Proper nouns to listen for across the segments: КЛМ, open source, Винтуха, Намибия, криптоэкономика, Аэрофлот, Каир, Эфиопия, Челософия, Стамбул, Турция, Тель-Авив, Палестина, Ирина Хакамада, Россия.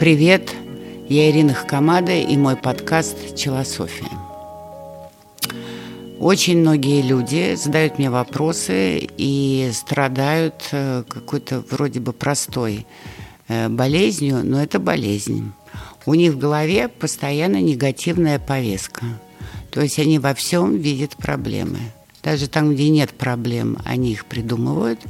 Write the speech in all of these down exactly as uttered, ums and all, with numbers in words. Привет, я Ирина Хакамада и мой подкаст «Челософия». Очень многие люди задают мне вопросы и страдают какой-то вроде бы простой болезнью, но это болезнь. У них в голове постоянно негативная повестка. То есть они во всем видят проблемы. Даже там, где нет проблем, они их придумывают.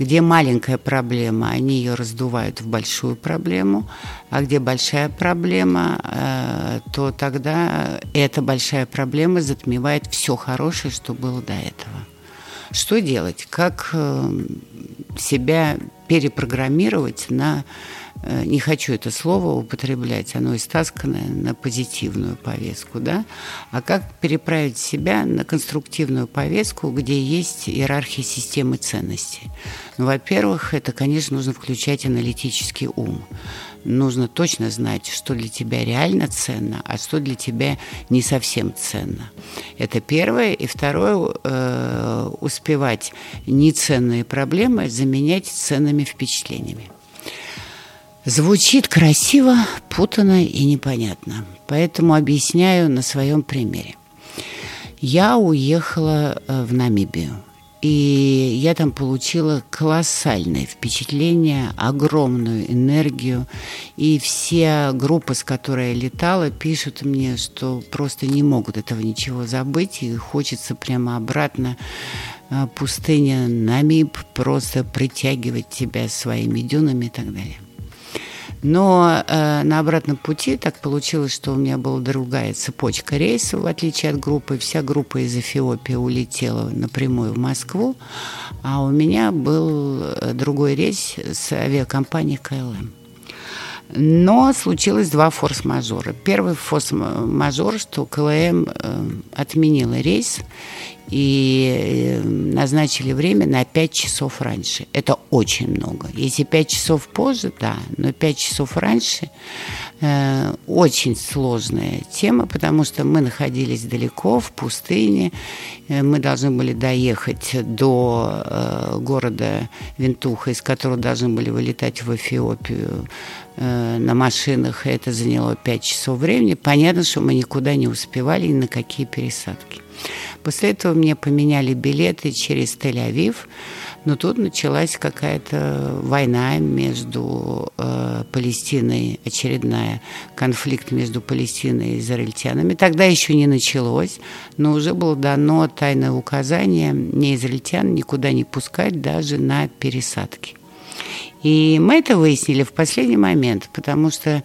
Где маленькая проблема, они ее раздувают в большую проблему. А где большая проблема, то тогда эта большая проблема затмевает все хорошее, что было до этого. Что делать? Как себя перепрограммировать на... Не хочу это слово употреблять, оно истасканное на позитивную повестку, да? А как переправить себя на конструктивную повестку, где есть иерархия системы ценностей? Ну, во-первых, это, конечно, нужно включать аналитический ум. Нужно точно знать, что для тебя реально ценно, а что для тебя не совсем ценно. Это первое. И второе, э- успевать неценные проблемы заменять ценными впечатлениями. Звучит красиво, путано и непонятно. Поэтому объясняю на своем примере. Я уехала в Намибию. И я там получила колоссальное впечатление, огромную энергию. И вся группа, с которой я летала, пишут мне, что просто не могут этого ничего забыть. И хочется прямо обратно пустыня Намиб просто притягивать тебя своими дюнами и так далее. Но э, на обратном пути так получилось, что у меня была другая цепочка рейсов, в отличие от группы. Вся группа из Эфиопии улетела напрямую в Москву, а у меня был другой рейс с авиакомпанией К Л М. Но случилось два форс-мажора. Первый форс-мажор, что К Л М э, отменила рейс и назначили время на пять часов раньше. Это очень много. Если пять часов позже, да, но пять часов раньше э, очень сложная тема, потому что мы находились далеко, в пустыне. Мы должны были доехать до э, города Винтуха, из которого должны были вылетать в Эфиопию э, на машинах. Это заняло пять часов времени. Понятно, что мы никуда не успевали, ни на какие пересадки. После этого мне поменяли билеты через Тель-Авив, но тут началась какая-то война между э, Палестиной, очередная конфликт между Палестиной и израильтянами. Тогда еще не началось, но уже было дано тайное указание не израильтян никуда не пускать даже на пересадки. И мы это выяснили в последний момент, потому что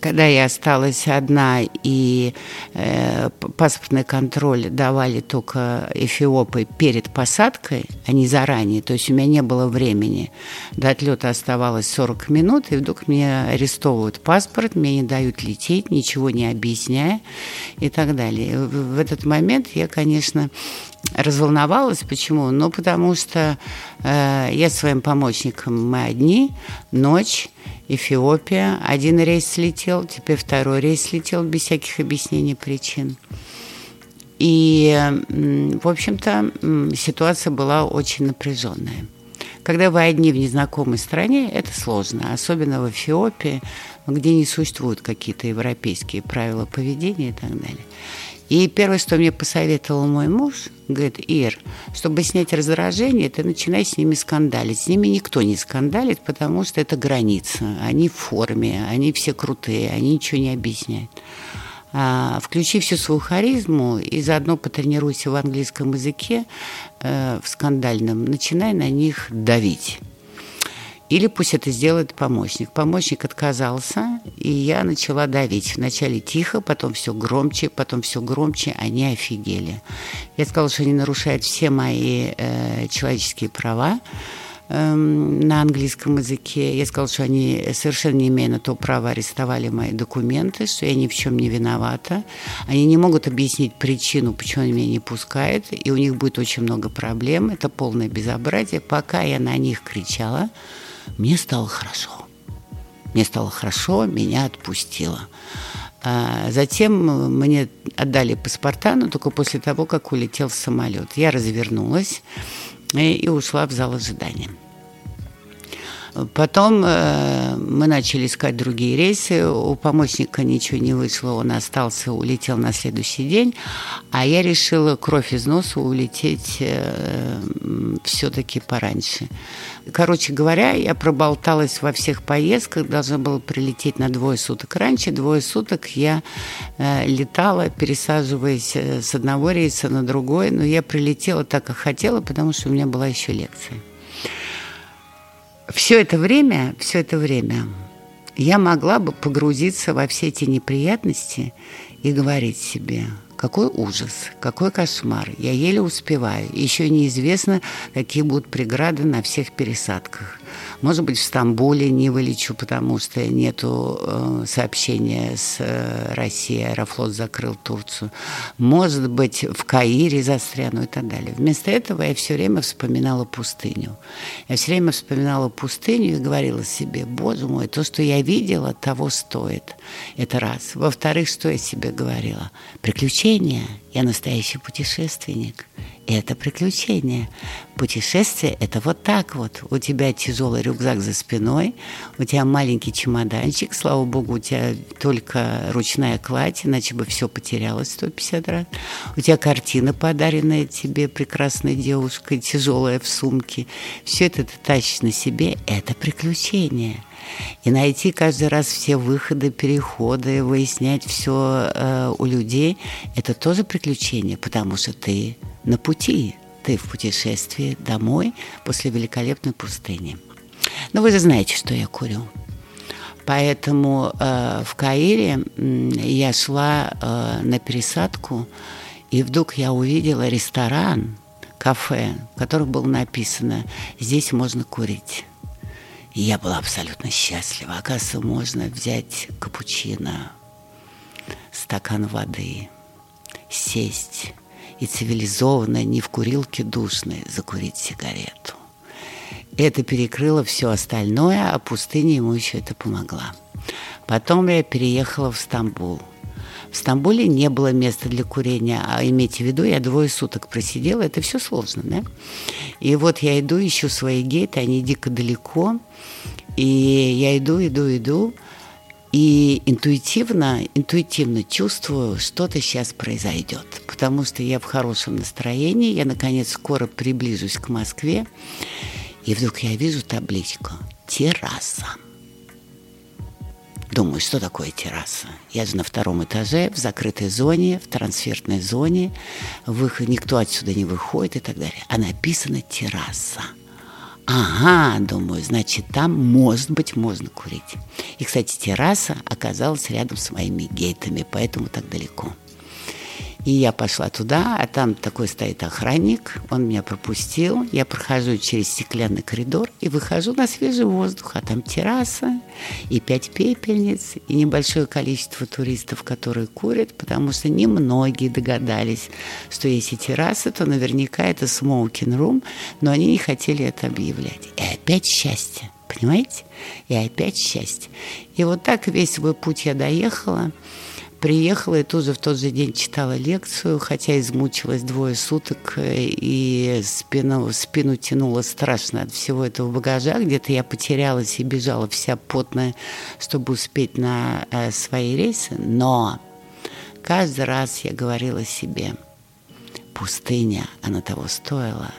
когда я осталась одна, и э, паспортный контроль давали только эфиопы перед посадкой, а не заранее, то есть у меня не было времени. До отлета оставалось сорок минут, и вдруг мне арестовывают паспорт, мне не дают лететь, ничего не объясняя и так далее. В, в этот момент я, конечно, разволновалась. Почему? Ну, потому что э, я с своим помощником, мы одни, ночь, Эфиопия. Один рейс слетел, теперь второй рейс слетел без всяких объяснений причин. И, в общем-то, ситуация была очень напряженная. Когда вы одни в незнакомой стране, это сложно, особенно в Эфиопии, где не существуют какие-то европейские правила поведения и так далее. И первое, что мне посоветовал мой муж, говорит: Ир, чтобы снять раздражение, ты начинай с ними скандалить. С ними никто не скандалит, потому что это граница. Они в форме, они все крутые, они ничего не объясняют. А, включи всю свою харизму и заодно потренируйся в английском языке, э, в скандальном, начинай на них давить. Или пусть это сделает помощник. Помощник отказался, и я начала давить. Вначале тихо, потом все громче, потом все громче. Они офигели. Я сказала, что они нарушают все мои э, человеческие права э, на английском языке. Я сказала, что они, совершенно не имея на то права, арестовали мои документы, что я ни в чем не виновата. Они не могут объяснить причину, почему они меня не пускают, и у них будет очень много проблем. Это полное безобразие. Пока я на них кричала, мне стало хорошо. Мне стало хорошо, меня отпустило. А затем мне отдали паспорта, но только после того, как улетел самолет. Я развернулась и ушла в зал ожидания. Потом э, мы начали искать другие рейсы. У помощника ничего не вышло, он остался, улетел на следующий день. А я решила кровь из носа улететь э, все-таки пораньше. Короче говоря, я проболталась во всех поездках. Должна была прилететь на двое суток раньше. Двое суток я э, летала, пересаживаясь с одного рейса на другой. Но я прилетела так, как хотела, потому что у меня была еще лекция. Все это время, все это время я могла бы погрузиться во все эти неприятности и говорить себе, какой ужас, какой кошмар, я еле успеваю. Еще неизвестно, какие будут преграды на всех пересадках. Может быть, в Стамбуле не вылечу, потому что нету э, сообщения с э, Россией, Аэрофлот закрыл Турцию. Может быть, в Каире застряну и так далее. Вместо этого я все время вспоминала пустыню. Я все время вспоминала пустыню и говорила себе, боже мой, то, что я видела, того стоит. Это раз. Во-вторых, что я себе говорила? Приключения. Я настоящий путешественник. Это приключение. Путешествие – это вот так вот. У тебя тяжелый рюкзак за спиной, у тебя маленький чемоданчик, слава богу, у тебя только ручная кладь, иначе бы все потерялось сто пятьдесят раз. У тебя картина, подаренная тебе прекрасной девушкой, тяжелая в сумке. Все это ты тащишь на себе – это приключение. И найти каждый раз все выходы, переходы, выяснять все э, у людей – это тоже приключение, потому что ты на пути, ты в путешествии домой после великолепной пустыни. Но вы же знаете, что я курю. Поэтому э, в Каире э, я шла э, на пересадку, и вдруг я увидела ресторан, кафе, в котором было написано «Здесь можно курить». И я была абсолютно счастлива. Оказывается, можно взять капучино, стакан воды, сесть и цивилизованно, не в курилке душной, закурить сигарету. Это перекрыло все остальное, а пустыня ему еще это помогла. Потом я переехала в Стамбул. В Стамбуле не было места для курения, а имейте в виду, я двое суток просидела, это все сложно, да? И вот я иду, ищу свои гейты, они дико далеко, и я иду, иду, иду, и интуитивно, интуитивно чувствую, что-то сейчас произойдет, потому что я в хорошем настроении, я, наконец, скоро приближусь к Москве, и вдруг я вижу табличку «Терраса». Думаю, что такое терраса? Я же на втором этаже, в закрытой зоне, в трансфертной зоне. Выход, никто отсюда не выходит и так далее. А написано «терраса». Ага, думаю, значит, там, может быть, можно курить. И, кстати, терраса оказалась рядом с моими гейтами, поэтому так далеко. И я пошла туда, а там такой стоит охранник, он меня пропустил, я прохожу через стеклянный коридор и выхожу на свежий воздух, а там терраса, и пять пепельниц, и небольшое количество туристов, которые курят, потому что немногие догадались, что если терраса, то наверняка это smoking room, но они не хотели это объявлять. И опять счастье, понимаете? И опять счастье. И вот так весь свой путь я доехала, приехала и тут же в тот же день читала лекцию, хотя измучилась двое суток и спину, спину тянула страшно от всего этого багажа. Где-то я потерялась и бежала вся потная, чтобы успеть на э, свои рейсы. Но каждый раз я говорила себе, пустыня, она того стоила.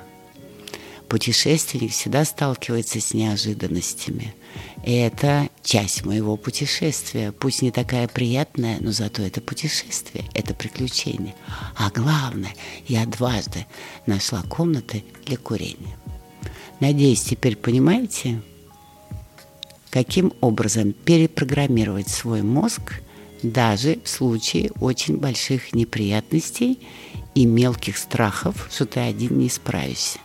Путешественник всегда сталкивается с неожиданностями. Это часть моего путешествия. Пусть не такая приятная, но зато это путешествие, это приключение. А главное, я дважды нашла комнаты для курения. Надеюсь, теперь понимаете, каким образом перепрограммировать свой мозг даже в случае очень больших неприятностей и мелких страхов, что ты один не справишься.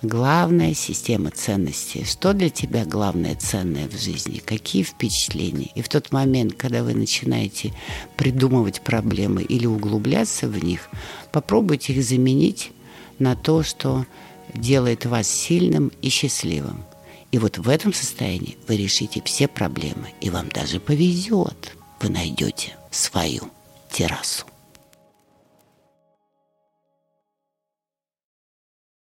Главная система ценностей. Что для тебя главное ценное в жизни? Какие впечатления? И в тот момент, когда вы начинаете придумывать проблемы или углубляться в них, попробуйте их заменить на то, что делает вас сильным и счастливым. И вот в этом состоянии вы решите все проблемы. И вам даже повезет. Вы найдете свою террасу.